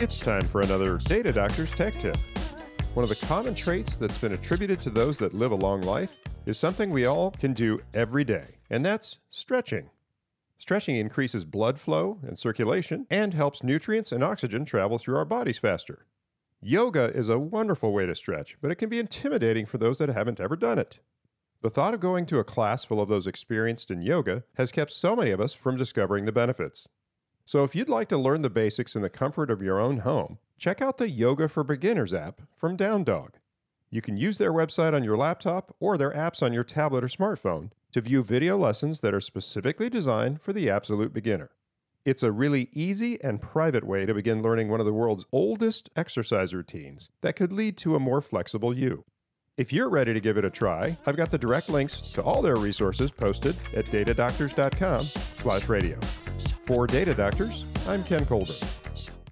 It's time for another Data Doctors Tech Tip. One of the common traits that's been attributed to those that live a long life is something we all can do every day, and that's stretching. Stretching increases blood flow and circulation and helps nutrients and oxygen travel through our bodies faster. Yoga is a wonderful way to stretch, but it can be intimidating for those that haven't ever done it. The thought of going to a class full of those experienced in yoga has kept so many of us from discovering the benefits. So if you'd like to learn the basics in the comfort of your own home, check out the Yoga for Beginners app from Down Dog. You can use their website on your laptop or their apps on your tablet or smartphone to view video lessons that are specifically designed for the absolute beginner. It's a really easy and private way to begin learning one of the world's oldest exercise routines that could lead to a more flexible you. If you're ready to give it a try, I've got the direct links to all their resources posted at datadoctors.com/radio. For Data Doctors, I'm Ken Colter.